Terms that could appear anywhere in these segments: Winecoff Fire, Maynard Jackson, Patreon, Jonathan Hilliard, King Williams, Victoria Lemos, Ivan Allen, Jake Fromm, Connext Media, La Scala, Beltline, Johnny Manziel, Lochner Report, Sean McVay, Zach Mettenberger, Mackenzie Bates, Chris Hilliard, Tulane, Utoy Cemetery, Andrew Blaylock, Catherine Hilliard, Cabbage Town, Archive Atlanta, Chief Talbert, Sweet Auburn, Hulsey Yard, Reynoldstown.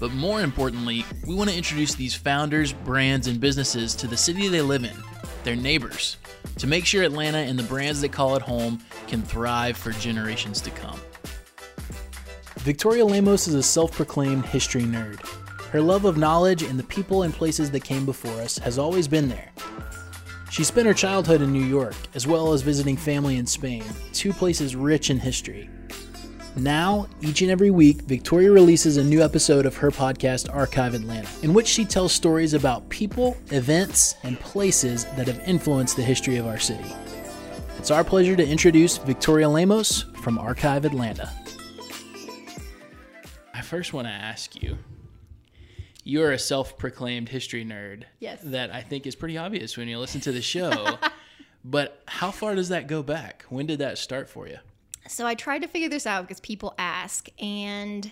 But more importantly, we want to introduce these founders, brands, and businesses to the city they live in, their neighbors, to make sure Atlanta and the brands that call it home can thrive for generations to come. Victoria Lemos is a self-proclaimed history nerd. Her love of knowledge and the people and places that came before us has always been there. She spent her childhood in New York, as well as visiting family in Spain, two places rich in history. Now, each and every week, Victoria releases a new episode of her podcast, Archive Atlanta, in which she tells stories about people, events, and places that have influenced the history of our city. It's our pleasure to introduce Victoria Lemos from Archive Atlanta. I first want to ask you, you're a self-proclaimed history nerd. Yes. That I think is pretty obvious when you listen to the show. But how far does that go back? When did that start for you? So I tried to figure this out because people ask, and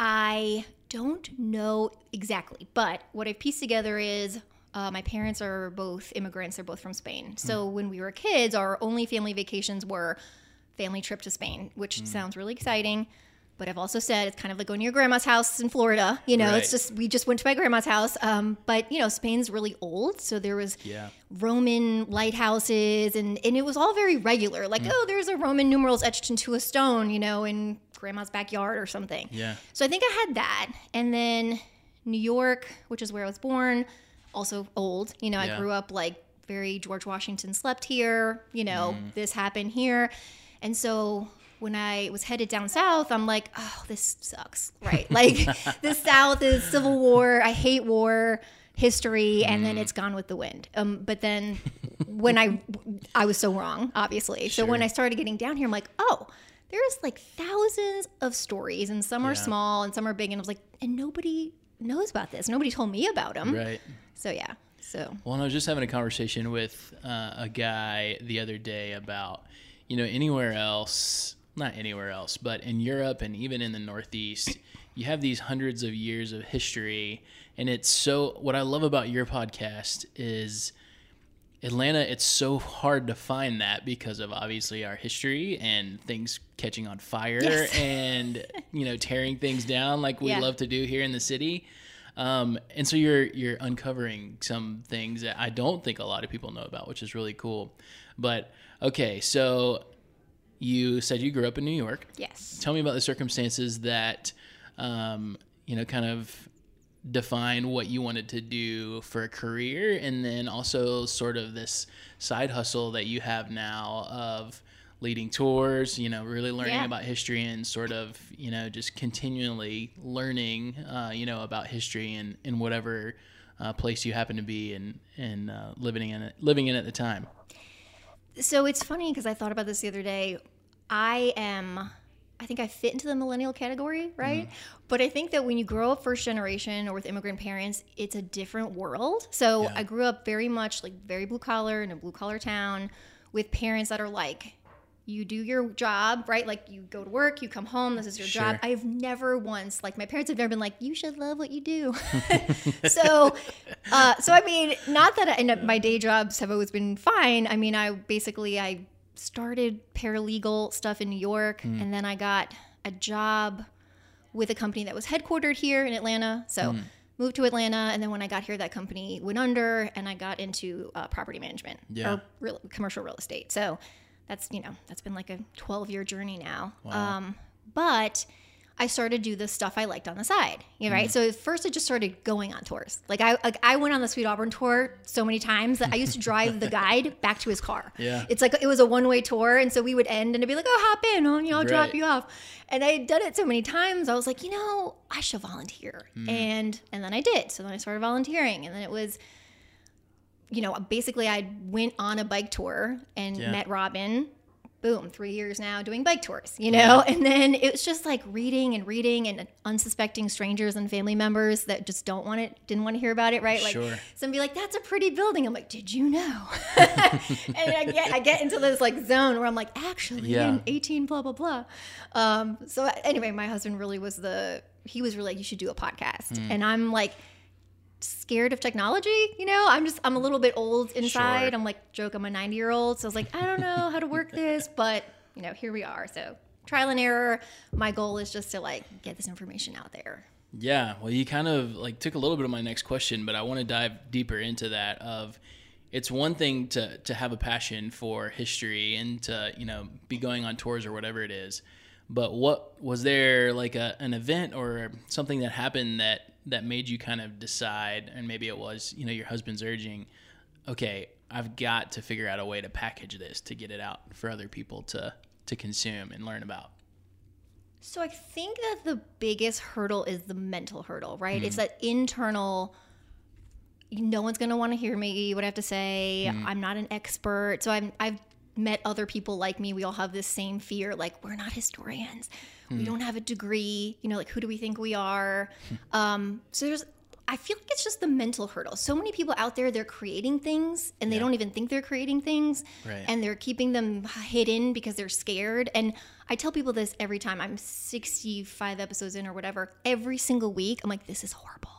I don't know exactly, but what I've pieced together is my parents are both immigrants. They're both from Spain. So when we were kids, our only family vacations were family trip to Spain, which sounds really exciting, but I've also said it's kind of like going to your grandma's house in Florida. You know, right. It's just, we just went to my grandma's house. But, you know, Spain's really old. So there was Roman lighthouses and it was all very regular. Like, oh, there's a Roman numerals etched into a stone, you know, in grandma's backyard or something. Yeah. So I think I had that. And then New York, which is where I was born, also old. You know, I grew up like very George Washington slept here. You know, this happened here. And so when I was headed down south, I'm like, oh, this sucks, right? Like, the South is Civil War. I hate war, history, and then it's Gone with the Wind. But then when I was so wrong, obviously. Sure. So when I started getting down here, I'm like, oh, there's like thousands of stories, and some are small and some are big. And I was like, and nobody knows about this. Nobody told me about them. Right. So, yeah. So. Well, and I was just having a conversation with a guy the other day about, you know, but in Europe and even in the Northeast, you have these hundreds of years of history. And it's so, what I love about your podcast is Atlanta, it's so hard to find that because of obviously our history and things catching on fire and, you know, tearing things down like we love to do here in the city. And so you're uncovering some things that I don't think a lot of people know about, which is really cool. But okay, so you said you grew up in New York. Yes. Tell me about the circumstances that, you know, kind of define what you wanted to do for a career, and then also sort of this side hustle that you have now of leading tours, you know, really learning about history and sort of, you know, just continually learning, you know, about history and in whatever place you happen to be and living in at the time. So it's funny because I thought about this the other day. I think I fit into the millennial category, right? But I think that when you grow up first generation or with immigrant parents, it's a different world. So I grew up very much like very blue collar in a blue collar town with parents that are like, you do your job, right? Like you go to work, you come home, this is your job. I've never once, like my parents have never been like, you should love what you do. So I mean, not that my day jobs have always been fine. I mean, I started paralegal stuff in New York and then I got a job with a company that was headquartered here in Atlanta. So moved to Atlanta, and then when I got here, that company went under and I got into property management or commercial real estate. So that's been like a 12-year journey now. Wow. But I started to do the stuff I liked on the side, right? So at first I just started going on tours. Like I went on the Sweet Auburn tour so many times that I used to drive the guide back to his car. Yeah. It's like, it was a one-way tour. And so we would end and it'd be like, oh, hop in, and I'll drop you off. And I had done it so many times. I was like, you know, I should volunteer. And then I did. So then I started volunteering, and then it was, you know, basically I went on a bike tour and met Robin, boom, 3 years now doing bike tours, you know? Yeah. And then it was just like reading and reading and unsuspecting strangers and family members that just don't want it, didn't want to hear about it, right? Like sure. Somebody like, that's a pretty building. I'm like, did you know? And I get into this like zone where I'm like, actually, yeah. in 18, blah, blah, blah. So anyway, my husband really was he was really like, you should do a podcast. Mm. And I'm like, scared of technology, you know, I'm a little bit old inside. Sure. I'm like, joke, I'm a 90-year-old. So I was like, I don't know how to work this, but you know, here we are. So trial and error. My goal is just to like get this information out there. Yeah. Well, you kind of like took a little bit of my next question, but I want to dive deeper into that of it's one thing to have a passion for history and to, you know, be going on tours or whatever it is. But what was there like an event or something that happened that made you kind of decide, and maybe it was, you know, your husband's urging, okay, I've got to figure out a way to package this to get it out for other people to consume and learn about? So I think that the biggest hurdle is the mental hurdle, right? Mm-hmm. It's that internal, no one's going to want to hear me, what I have to say. Mm-hmm. I'm not an expert. So I've met other people like me. We all have this same fear, like we're not historians. We don't have a degree, you know, like who do we think we are? So I feel like it's just the mental hurdle. So many people out there, they're creating things and they don't even think they're creating things, right. And they're keeping them hidden because they're scared. And I tell people this every time. I'm 65 episodes in or whatever. Every single week, I'm like, this is horrible.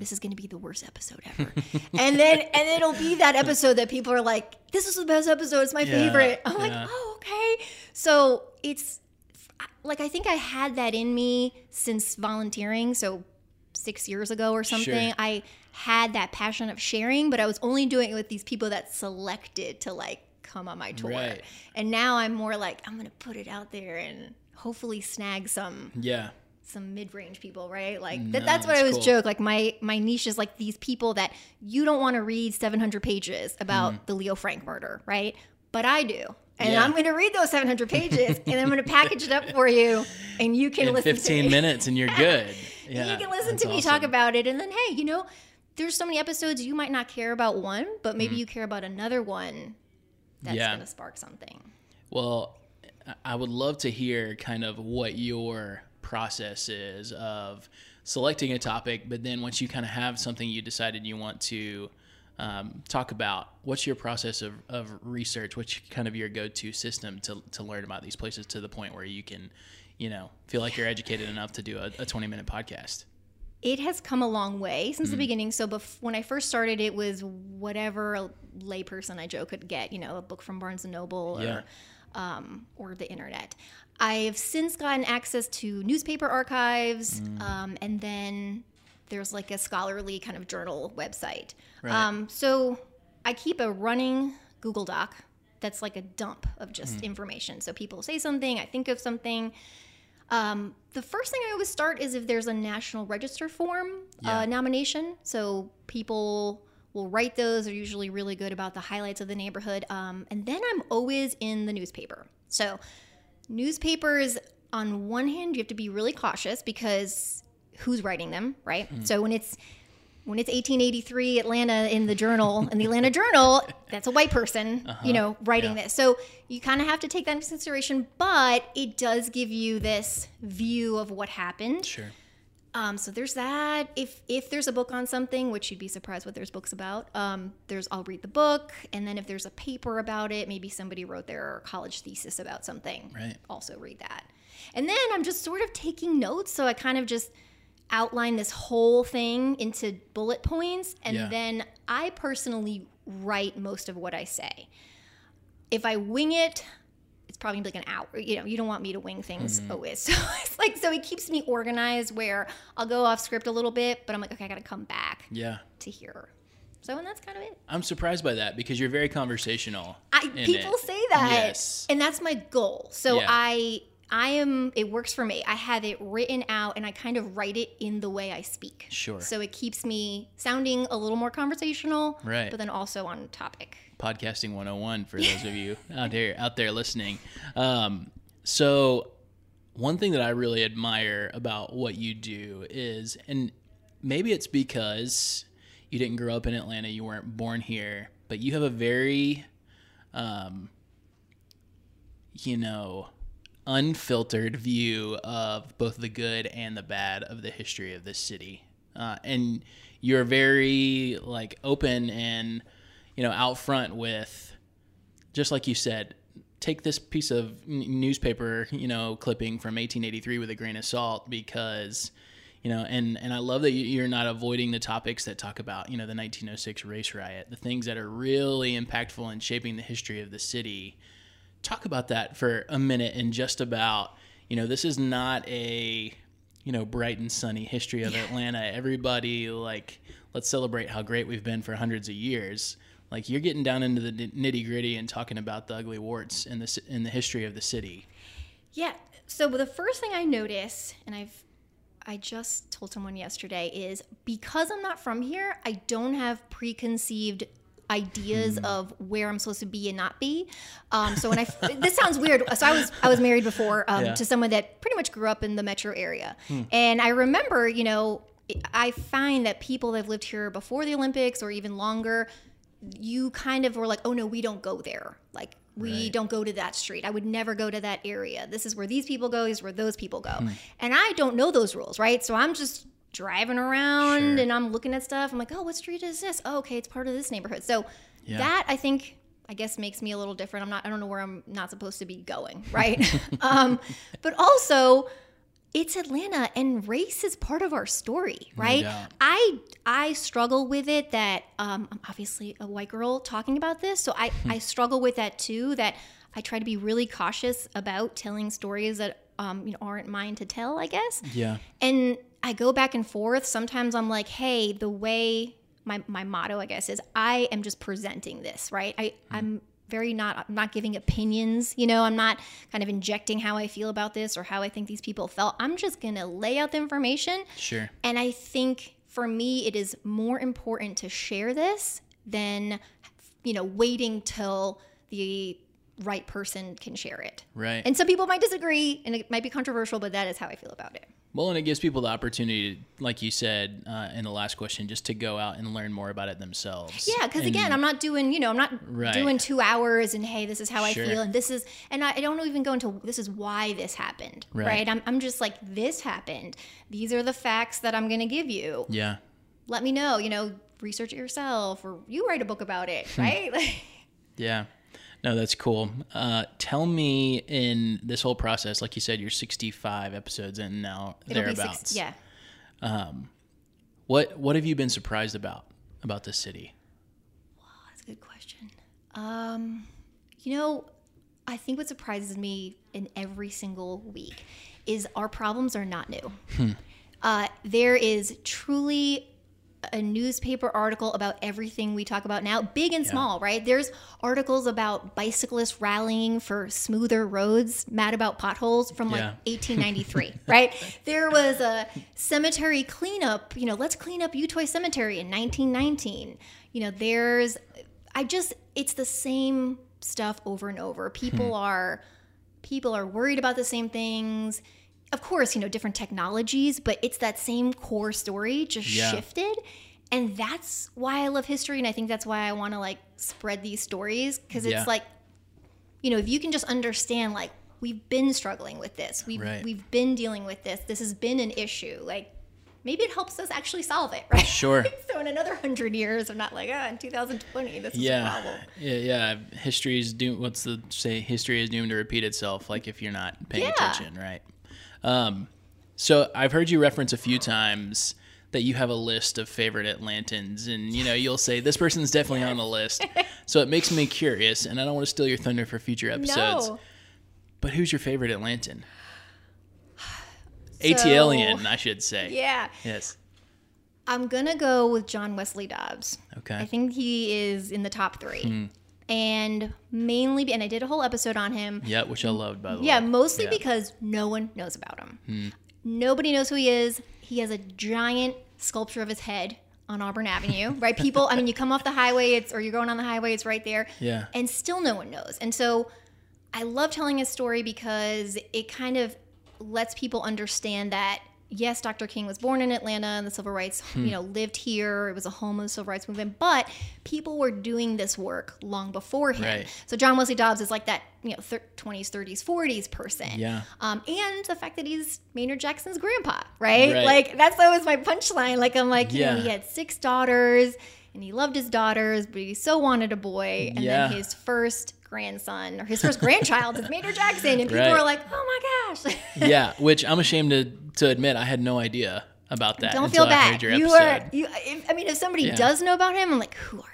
This is going to be the worst episode ever. and then it'll be that episode that people are like, this is the best episode. It's my favorite. I'm like, oh, okay. So it's like, I think I had that in me since volunteering. So 6 years ago or something, sure. I had that passion of sharing, but I was only doing it with these people that selected to like come on my tour. Right. And now I'm more like, I'm going to put it out there and hopefully snag some mid-range people, right? Like that's what I always joke. Like my niche is like these people that you don't want to read 700 pages about the Leo Frank murder, right? But I do. And I'm going to read those 700 pages and I'm going to package it up for you and you can listen to it. 15 minutes and you're good. Yeah, and you can listen to me talk about it. And then, hey, you know, there's so many episodes you might not care about one, but maybe you care about another one that's going to spark something. Well, I would love to hear kind of what your process is of selecting a topic, but then once you kind of have something you decided you want to talk about, what's your process of research? What's kind of your go-to system to learn about these places to the point where you can, you know, feel like you're educated enough to do a 20-minute podcast? It has come a long way since the beginning. So when I first started, it was whatever a layperson I joke could get, you know, a book from Barnes & Noble or the internet. I've since gotten access to newspaper archives, and then there's like a scholarly kind of journal website. Right. So I keep a running Google Doc that's like a dump of just information. So people say something, I think of something. The first thing I always start is if there's a National Register form nomination. So people will write those. They're usually really good about the highlights of the neighborhood. And then I'm always in the newspaper. So newspapers, on one hand, you have to be really cautious because who's writing them, right? So when it's 1883 Atlanta in the Journal, in the Atlanta Journal, that's a white person, you know, writing this. So you kind of have to take that into consideration, but it does give you this view of what happened. Sure. So there's that. If there's a book on something, which you'd be surprised what there's books about, I'll read the book, and then if there's a paper about it, maybe somebody wrote their college thesis about something. Right. Also read that. And then I'm just sort of taking notes, so I kind of just outline this whole thing into bullet points, and then I personally write most of what I say. If I wing it, it's probably like an hour. You know, you don't want me to wing things always. So it's like, so it keeps me organized where I'll go off script a little bit, but I'm like, okay, I got to come back to here. So, and that's kind of it. I'm surprised by that because you're very conversational. People say that. Yes. And that's my goal. So it works for me. I have it written out and I kind of write it in the way I speak. Sure. So it keeps me sounding a little more conversational, right? But then also on topic. Podcasting 101 for those of you out there listening. So one thing that I really admire about what you do is, and maybe it's because you didn't grow up in Atlanta, you weren't born here, but you have a very you know, unfiltered view of both the good and the bad of the history of this city. And you're very, like, open and, you know, out front with, just like you said, take this piece of newspaper, you know, clipping from 1883 with a grain of salt, because, you know, and I love that you're not avoiding the topics that talk about, you know, the 1906 race riot, the things that are really impactful in shaping the history of the city. Talk about that for a minute, and just about, you know, this is not a, you know, bright and sunny history of Atlanta. Everybody, like, let's celebrate how great we've been for hundreds of years. Like, you're getting down into the nitty gritty and talking about the ugly warts in the history of the city. Yeah. So the first thing I notice, and I just told someone yesterday, is because I'm not from here, I don't have preconceived ideas of where I'm supposed to be and not be. So when I, this sounds weird. So I was married before to someone that pretty much grew up in the metro area. And I remember, you know, I find that people that have lived here before the Olympics or even longer, you kind of were like, oh no, we don't go there. Like, we don't go to that street. I would never go to that area. This is where these people go. This is where those people go. And I don't know those rules, right? So I'm just driving around and I'm looking at stuff. I'm like, oh, what street is this? Oh, okay, it's part of this neighborhood. So that, I think, I guess makes me a little different. I don't know where I'm not supposed to be going, right? But also, it's Atlanta, and race is part of our story, right? Yeah. I struggle with it that I'm obviously a white girl talking about this, so I struggle with that too, that I try to be really cautious about telling stories that you know, aren't mine to tell, I guess. Yeah. And I go back and forth. Sometimes I'm like, hey, the way my motto, I guess, is I am just presenting this, right? I'm not giving opinions, you know, I'm not kind of injecting how I feel about this or how I think these people felt. I'm just going to lay out the information. Sure. And I think for me, it is more important to share this than, you know, waiting till the right person can share it. Right. And some people might disagree and it might be controversial, but that is how I feel about it. Well, and it gives people the opportunity, like you said in the last question, just to go out and learn more about it themselves. Yeah, because again, I'm not doing, you know, doing 2 hours and, hey, this is how I feel. And this is, and I don't even go into, this is why this happened, right? I'm just like, this happened. These are the facts that I'm going to give you. Yeah. Let me know, you know, research it yourself, or you write a book about it, right? Yeah. No, that's cool. Tell me, in this whole process, like you said, you're 65 episodes in now, thereabouts. It'll be what have you been surprised about this city? Wow, that's a good question. You know, I think what surprises me in every single week is our problems are not new. There is truly a newspaper article about everything we talk about now, big and small, right? There's articles about bicyclists rallying for smoother roads, mad about potholes from like 1893, right? There was a cemetery cleanup, you know, let's clean up Utoy Cemetery in 1919. You know, it's the same stuff over and over. People are worried about the same things. Of course, you know, different technologies, but it's that same core story, just shifted. And that's why I love history. And I think that's why I want to, like, spread these stories, because it's like, you know, if you can just understand, like, we've been struggling with this. We've been dealing with this. This has been an issue. Like, maybe it helps us actually solve it, right? Sure. So in another 100 years, I'm not like, in 2020, this is a problem. Yeah. History is doomed to repeat itself, like, if you're not paying attention, right? So I've heard you reference a few times that you have a list of favorite Atlantans, and, you know, you'll say this person's definitely on the list. So it makes me curious, and I don't want to steal your thunder for future episodes, but who's your favorite Atlantan? ATLian, I should say. Yeah. Yes. I'm going to go with John Wesley Dobbs. Okay. I think he is in the top 3. And mainly, and I did a whole episode on him. Yeah, which I loved, by the way. Yeah, mostly because no one knows about him. Nobody knows who he is. He has a giant sculpture of his head on Auburn Avenue, right? People, I mean, you come off the highway, you're going on the highway, it's right there. Yeah. And still no one knows. And so I love telling his story because it kind of lets people understand that yes, Dr. King was born in Atlanta and the civil rights, you know, lived here. It was a home of the civil rights movement, but people were doing this work long before him. Right. So John Wesley Dobbs is like that, you know, 20s, 30s, 40s person. Yeah. And the fact that he's Maynard Jackson's grandpa, right? Like that's always my punchline. Like I'm like, you know, he had 6 daughters and he loved his daughters, but he so wanted a boy. And then his first grandson or his first grandchild is Maynard Jackson, and people are like, oh my gosh. Which I'm ashamed to admit I had no idea about that. Don't feel bad. I mean, if somebody does know about him, I'm like, who are you?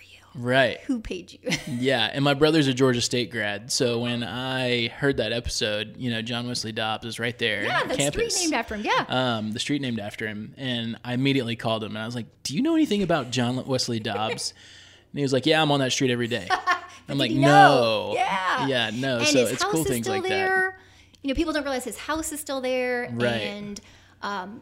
Right. Who paid you? And my brother's a Georgia State grad, so when I heard that episode, you know, John Wesley Dobbs is right there. Yeah, the campus. Street named after him. Yeah. The street named after him, and I immediately called him and I was like, do you know anything about John Wesley Dobbs? And he was like, yeah, I'm on that street every day. I'm like, no. No. And so it's cool things like that. You know, people don't realize his house is still there. And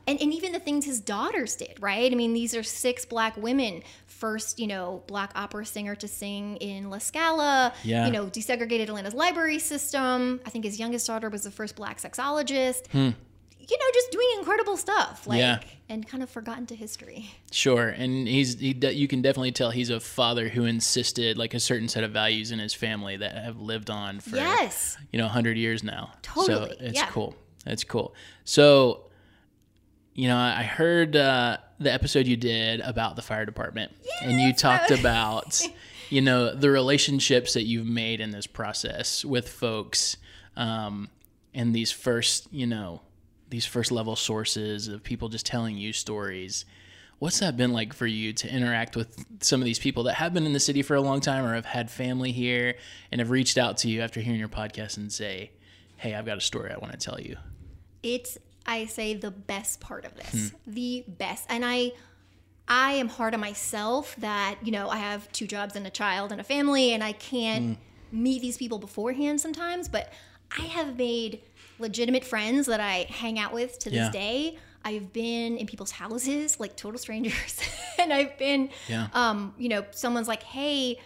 even the things his daughters did, right? I mean, these are 6 black women. First, you know, black opera singer to sing in La Scala, you know, desegregated Atlanta's library system. I think his youngest daughter was the first black sexologist. You know, just doing incredible stuff, like, and kind of forgotten to history. And you can definitely tell he's a father who insisted, like, a certain set of values in his family that have lived on for, you know, 100 years now. Totally. So it's cool. It's cool. So, you know, I heard the episode you did about the fire department, and you talked about, you know, the relationships that you've made in this process with folks, and these first, you know, these first level sources of people just telling you stories. What's that been like for you to interact with some of these people that have been in the city for a long time or have had family here and have reached out to you after hearing your podcast and say, hey, I've got a story I want to tell you? It's, I say, the best part of this, the best. And I am hard on myself that, you know, I have 2 jobs and a child and a family, and I can't meet these people beforehand sometimes, but I have made legitimate friends that I hang out with to this day. I've been in people's houses, like total strangers. And I've been, you know, someone's like, hey,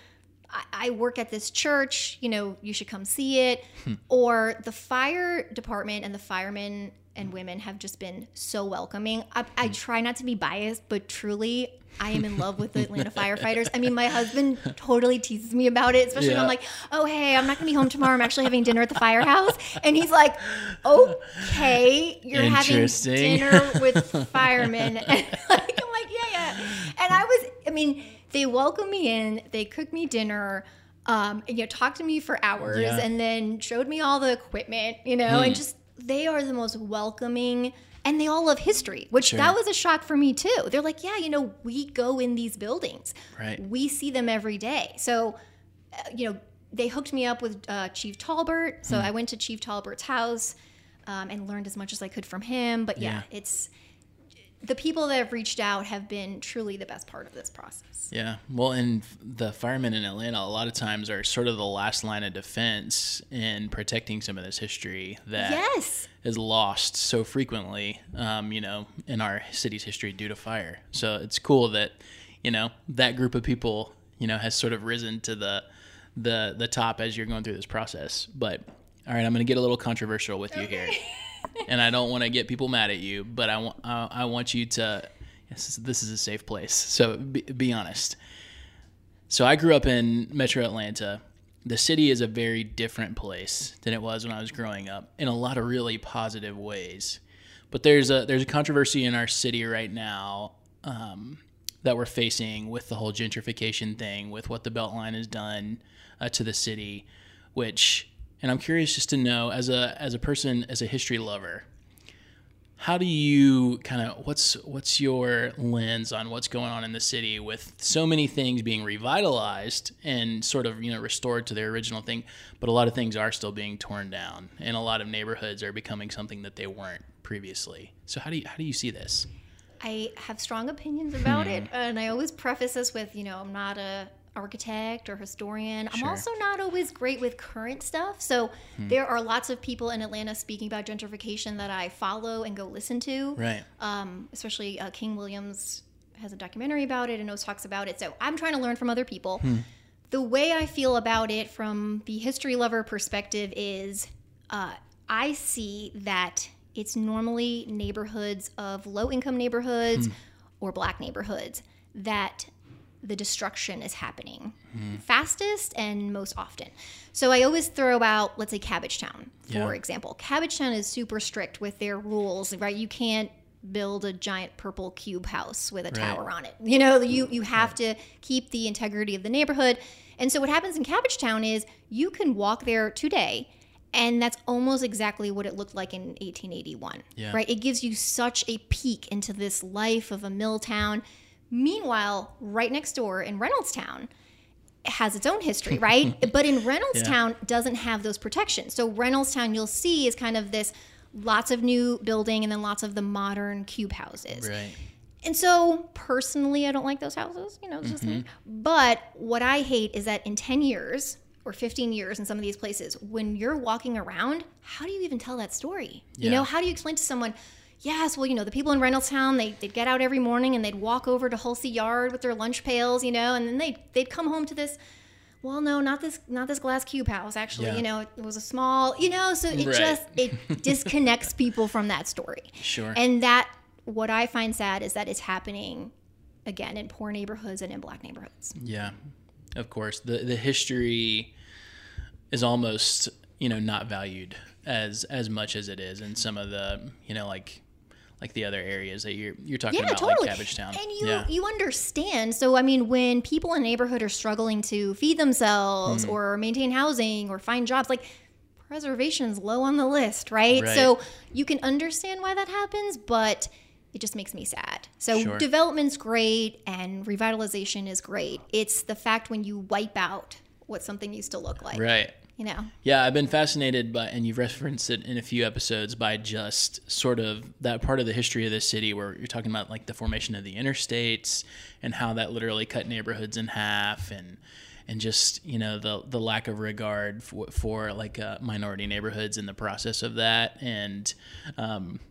I work at this church, you know, you should come see it. Or the fire department and the firemen and women have just been so welcoming. I try not to be biased, but truly, I am in love with the Atlanta firefighters. I mean, my husband totally teases me about it, especially when I'm like, oh, hey, I'm not going to be home tomorrow. I'm actually having dinner at the firehouse. And he's like, okay, you're having dinner with firemen. And like, I'm like, yeah. And I mean, they welcomed me in. They cooked me dinner, and, you know, talked to me for hours and then showed me all the equipment, you know, and just, they are the most welcoming. And they all love history, which that was a shock for me too. They're like, yeah, you know, we go in these buildings. Right. We see them every day. So, you know, they hooked me up with Chief Talbert. So I went to Chief Talbert's house and learned as much as I could from him. But it's the people that have reached out have been truly the best part of this process. Yeah. Well, and the firemen in Atlanta a lot of times are sort of the last line of defense in protecting some of this history that is lost so frequently, you know, in our city's history due to fire. So it's cool that, you know, that group of people, you know, has sort of risen to the top as you're going through this process. But all right, I'm going to get a little controversial with you here, and I don't want to get people mad at you, but I want you to, this is a safe place. So be honest. So I grew up in Metro Atlanta. The city is a very different place than it was when I was growing up in a lot of really positive ways. But there's a controversy in our city right now that we're facing with the whole gentrification thing, with what the Beltline has done to the city, which, and I'm curious just to know, as a person, as a history lover, how do you kind of, what's your lens on what's going on in the city with so many things being revitalized and sort of, you know, restored to their original thing, but a lot of things are still being torn down and a lot of neighborhoods are becoming something that they weren't previously. So how do you see this? I have strong opinions about it, and I always preface this with, you know, I'm not a architect or historian. I'm also not always great with current stuff. So there are lots of people in Atlanta speaking about gentrification that I follow and go listen to. Right. Especially King Williams has a documentary about it and always talks about it. So I'm trying to learn from other people. The way I feel about it from the history lover perspective is I see that It's normally neighborhoods of low-income neighborhoods or black neighborhoods that the destruction is happening fastest and most often. So I always throw out, let's say, Cabbage Town, for example. Cabbage Town is super strict with their rules, right? You can't build a giant purple cube house with a tower on it. You know, you have to keep the integrity of the neighborhood. And so what happens in Cabbage Town is you can walk there today, and that's almost exactly what it looked like in 1881, right? It gives you such a peek into this life of a mill town. Meanwhile, right next door in Reynoldstown, it has its own history, right? But in Reynoldstown doesn't have those protections. So Reynoldstown, you'll see, is kind of this lots of new building and then lots of the modern cube houses. Right. And so personally, I don't like those houses, you know, it's just me. But what I hate is that in 10 years or 15 years in some of these places, when you're walking around, how do you even tell that story? Yeah. You know, how do you explain to someone, yes, well, you know, the people in Reynoldstown, they'd get out every morning and they'd walk over to Hulsey Yard with their lunch pails, you know, and then they'd come home to this, well, no, not this glass cube house, actually, you know, it was a small, you know, so it just, it disconnects people from that story. Sure. And that, what I find sad is that it's happening, again, in poor neighborhoods and in black neighborhoods. Yeah, of course. The history is almost, you know, not valued as much as it is in some of the, you know, like the other areas that you're talking about, like Cabbage Town. And you understand. So, I mean, when people in a neighborhood are struggling to feed themselves or maintain housing or find jobs, like preservation's low on the list, right? So you can understand why that happens, but it just makes me sad. So development's great and revitalization is great. It's the fact when you wipe out what something used to look like. Right. You know. Yeah, I've been fascinated by, and you've referenced it in a few episodes, by just sort of that part of the history of this city where you're talking about like the formation of the interstates and how that literally cut neighborhoods in half, and just, you know, the lack of regard for like minority neighborhoods in the process of that. And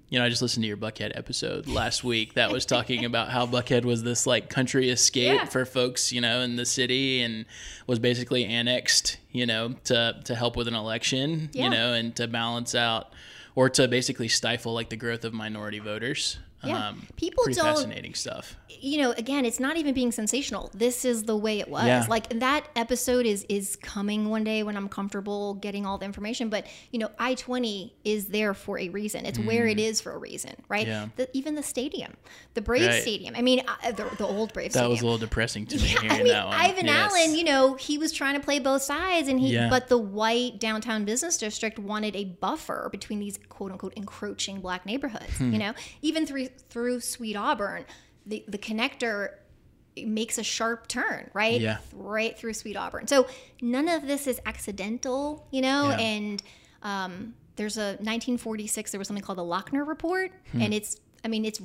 you know, I just listened to your Buckhead episode last week that was talking about how Buckhead was this like country escape for folks, you know, in the city, and was basically annexed, you know, to help with an election, you know, and to balance out or to basically stifle like the growth of minority voters. Yeah. People don't, fascinating stuff. You know, again, it's not even being sensational. This is the way it was. Yeah. Like that episode is coming one day when I'm comfortable getting all the information. But, you know, I-20 is there for a reason. It's where it is for a reason, right? Yeah. Even the stadium, the Braves Stadium. I mean, the old Braves Stadium. That was a little depressing to me. I mean, Ivan Allen, you know, he was trying to play both sides, and but the white downtown business district wanted a buffer between these quote unquote encroaching black neighborhoods, you know, even through Sweet Auburn, the connector makes a sharp turn, right? Yeah. Right through Sweet Auburn. So none of this is accidental, you know? Yeah. And there's 1946, there was something called the Lochner Report. And it's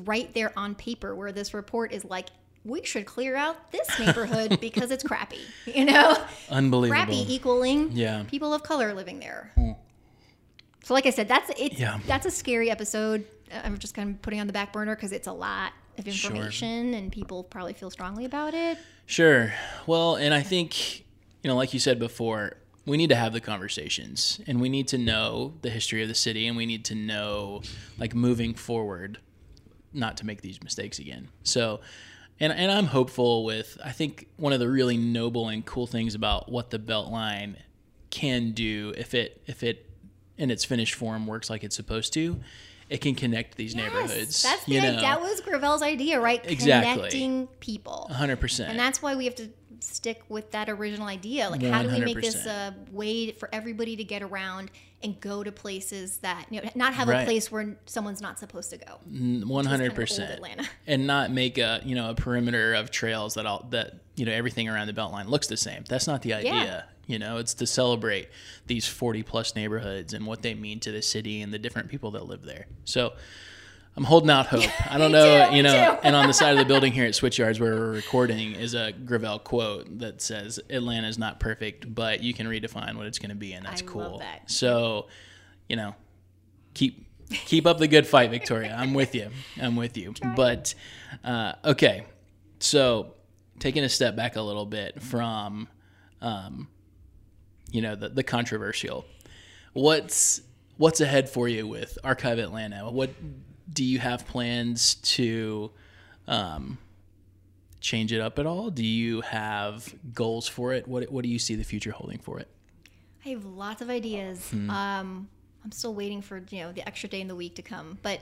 right there on paper where this report is like, we should clear out this neighborhood because it's crappy, you know? Unbelievable. Crappy equaling people of color living there. Mm. So like I said, that's a scary episode. I'm just kind of putting on the back burner because it's a lot of information and people probably feel strongly about it. Sure. Well, and I think, you know, like you said before, we need to have the conversations, and we need to know the history of the city, and we need to know, like, moving forward, not to make these mistakes again. So, and I'm hopeful with, I think one of the really noble and cool things about what the Beltline can do, if it in its finished form works like it's supposed to, it can connect these neighborhoods. That's that was Gravel's idea, right? Exactly. Connecting people. 100%. And that's why we have to stick with that original idea. Like, 100%. How do we make this a way for everybody to get around and go to places that, you know, not have a place where someone's not supposed to go. 100%. Kind of Atlanta. And not make a perimeter of trails that you know, everything around the Beltline looks the same. That's not the idea. Yeah. You know, it's to celebrate these 40-plus neighborhoods and what they mean to the city and the different people that live there. So I'm holding out hope. I don't know, you know, and on the side of the building here at Switch Yards where we're recording is a Gravel quote that says, Atlanta is not perfect, but you can redefine what it's going to be, and that's cool. I love that. So, you know, keep up the good fight, Victoria. I'm with you. But, okay, so taking a step back a little bit from... you know, the controversial. what's ahead for you with Archive Atlanta? What do you have plans to change it up at all? Do you have goals for it? What do you see the future holding for it? I have lots of ideas. I'm still waiting for the extra day in the week to come, but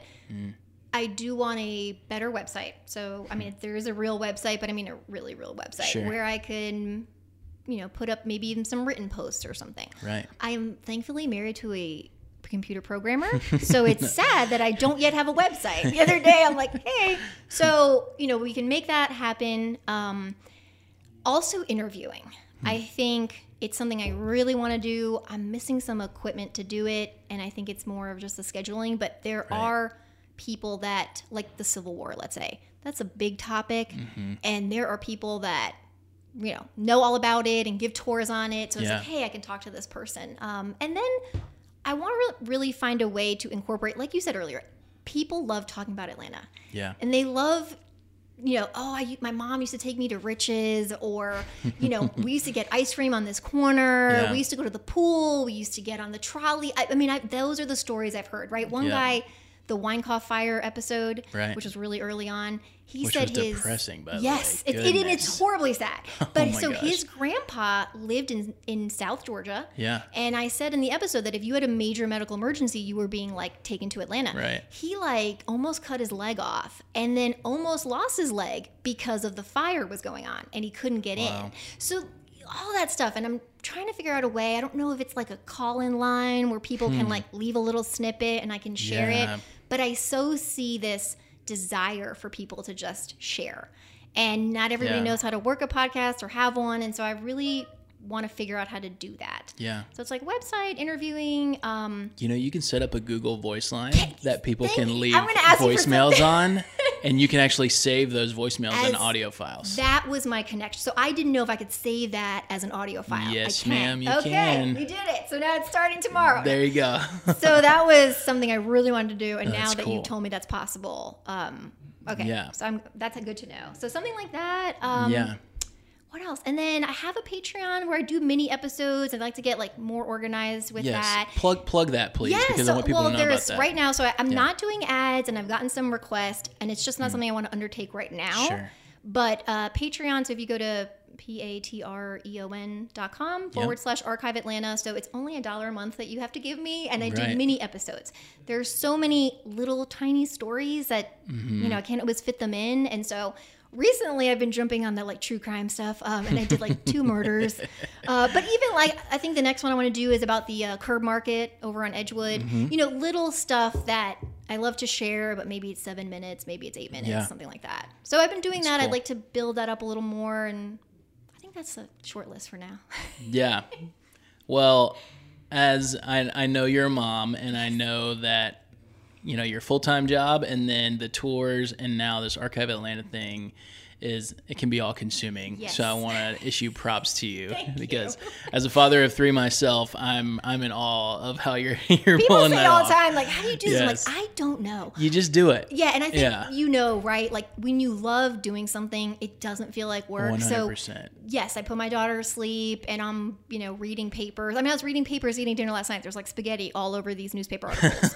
I do want a better website. So I mean, there is a real website, but I mean a really real website where I can put up maybe even some written posts or something. Right. I'm thankfully married to a computer programmer, so it's sad that I don't yet have a website. The other day I'm like, hey, so we can make that happen. Also interviewing. I think it's something I really want to do. I'm missing some equipment to do it, and I think it's more of just the scheduling, but there are people that, like the Civil War, let's say, that's a big topic, and there are people that know all about it and give tours on it, so it's like, hey, I can talk to this person. And then I want to really find a way to incorporate, like you said earlier, people love talking about Atlanta. Yeah. And they love, my mom used to take me to Rich's, or, we used to get ice cream on this corner. Yeah. We used to go to the pool. We used to get on the trolley. I mean, those are the stories I've heard, right? One guy, the Winecoff Fire episode, which was really early on, which was depressing, by the way. Yes, it's horribly sad. But his grandpa lived in South Georgia. Yeah. And I said in the episode that if you had a major medical emergency, you were being taken to Atlanta. Right. He almost cut his leg off and then almost lost his leg because of the fire was going on and he couldn't get in. So all that stuff. And I'm trying to figure out a way. I don't know if it's a call-in line where people can leave a little snippet and I can share it. But I so see this desire for people to just share, and not everybody knows how to work a podcast or have one, and so I really want to figure out how to do that. So it's website, interviewing, you can set up a Google voice line that people can leave voicemails on, and you can actually save those voicemails in audio files. That was my connection, so I didn't know if I could save that as an audio file. Yes, ma'am, you can. Okay, you did it. So now it's starting tomorrow. There you go. So that was something I really wanted to do, and now that you told me that's possible, so that's good to know. So something like that. What else? And then I have a Patreon where I do mini episodes. I'd like to get more organized with that. Plug that, please, because I want people to know about that. Right now, so I'm not doing ads, and I've gotten some requests, and it's just not something I want to undertake right now. Sure. But Patreon, so if you go to patreon.com/Archive Atlanta, so it's only $1 a month that you have to give me, and I do mini episodes. There's so many little tiny stories that, I can't always fit them in, and so recently, I've been jumping on the true crime stuff, and I did 2 murders. But even I think the next one I want to do is about the curb market over on Edgewood. Little stuff that I love to share, but maybe it's 7 minutes, maybe it's 8 minutes, something like that. So I've been doing that. Cool. I'd like to build that up a little more, and I think that's a short list for now. Yeah. Well, as I know you're a mom, and I know that your full-time job and then the tours and now this Archive Atlanta thing it can be all consuming. Yes. So I want to issue props to you because as a father of 3 myself, I'm in awe of how you're People pulling that off. People say all the time, how do you do this? I'm I don't know. You just do it. Yeah. And I think, right? When you love doing something, it doesn't feel like work. 100%. So yes, I put my daughter to sleep and I'm, reading papers. I was reading papers, eating dinner last night. There's spaghetti all over these newspaper articles.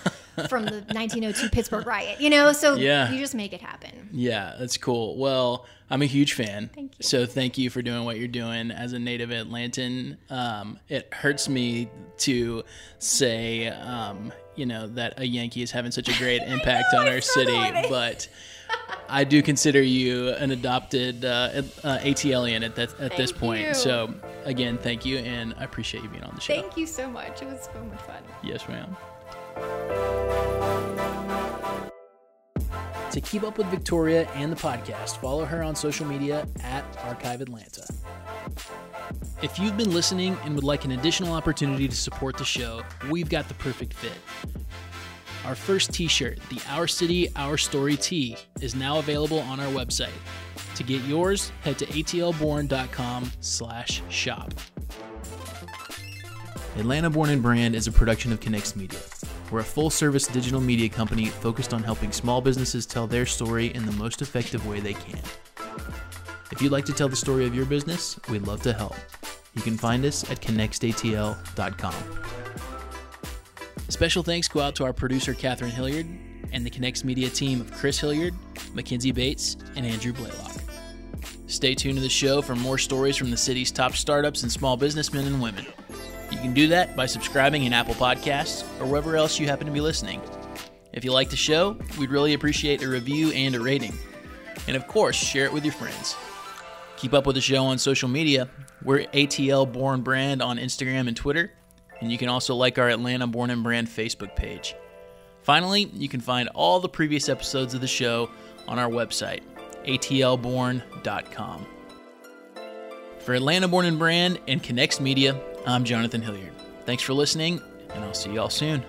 From the 1902 Pittsburgh riot, so you just make it happen. Yeah, that's cool. Well, I'm a huge fan. Thank you. So thank you for doing what you're doing. As a native Atlantan, it hurts me to say, that a Yankee is having such a great impact on our city, but I do consider you an adopted ATLian at this point. You. So again, thank you, and I appreciate you being on the show. Thank you so much. It was so much fun. Yes, ma'am. To keep up with Victoria and the podcast, follow her on social media at Archive Atlanta. If you've been listening and would like an additional opportunity to support the show, we've got the perfect fit. Our first t-shirt, the Our City, Our Story tee, is now available on our website. To get yours, head to atlborn.com/shop. Atlanta Born and Brand is a production of Connext Media. We're a full-service digital media company focused on helping small businesses tell their story in the most effective way they can. If you'd like to tell the story of your business, we'd love to help. You can find us at connextatl.com. Special thanks go out to our producer, Catherine Hilliard, and the Connext Media team of Chris Hilliard, Mackenzie Bates, and Andrew Blaylock. Stay tuned to the show for more stories from the city's top startups and small businessmen and women. You can do that by subscribing in Apple Podcasts or wherever else you happen to be listening. If you like the show, we'd really appreciate a review and a rating. And of course, share it with your friends. Keep up with the show on social media. We're ATL Born Brand on Instagram and Twitter. And you can also like our Atlanta Born and Brand Facebook page. Finally, you can find all the previous episodes of the show on our website, atlborn.com. For Atlanta Born and Brand and Connext Media, I'm Jonathan Hilliard. Thanks for listening, and I'll see y'all soon.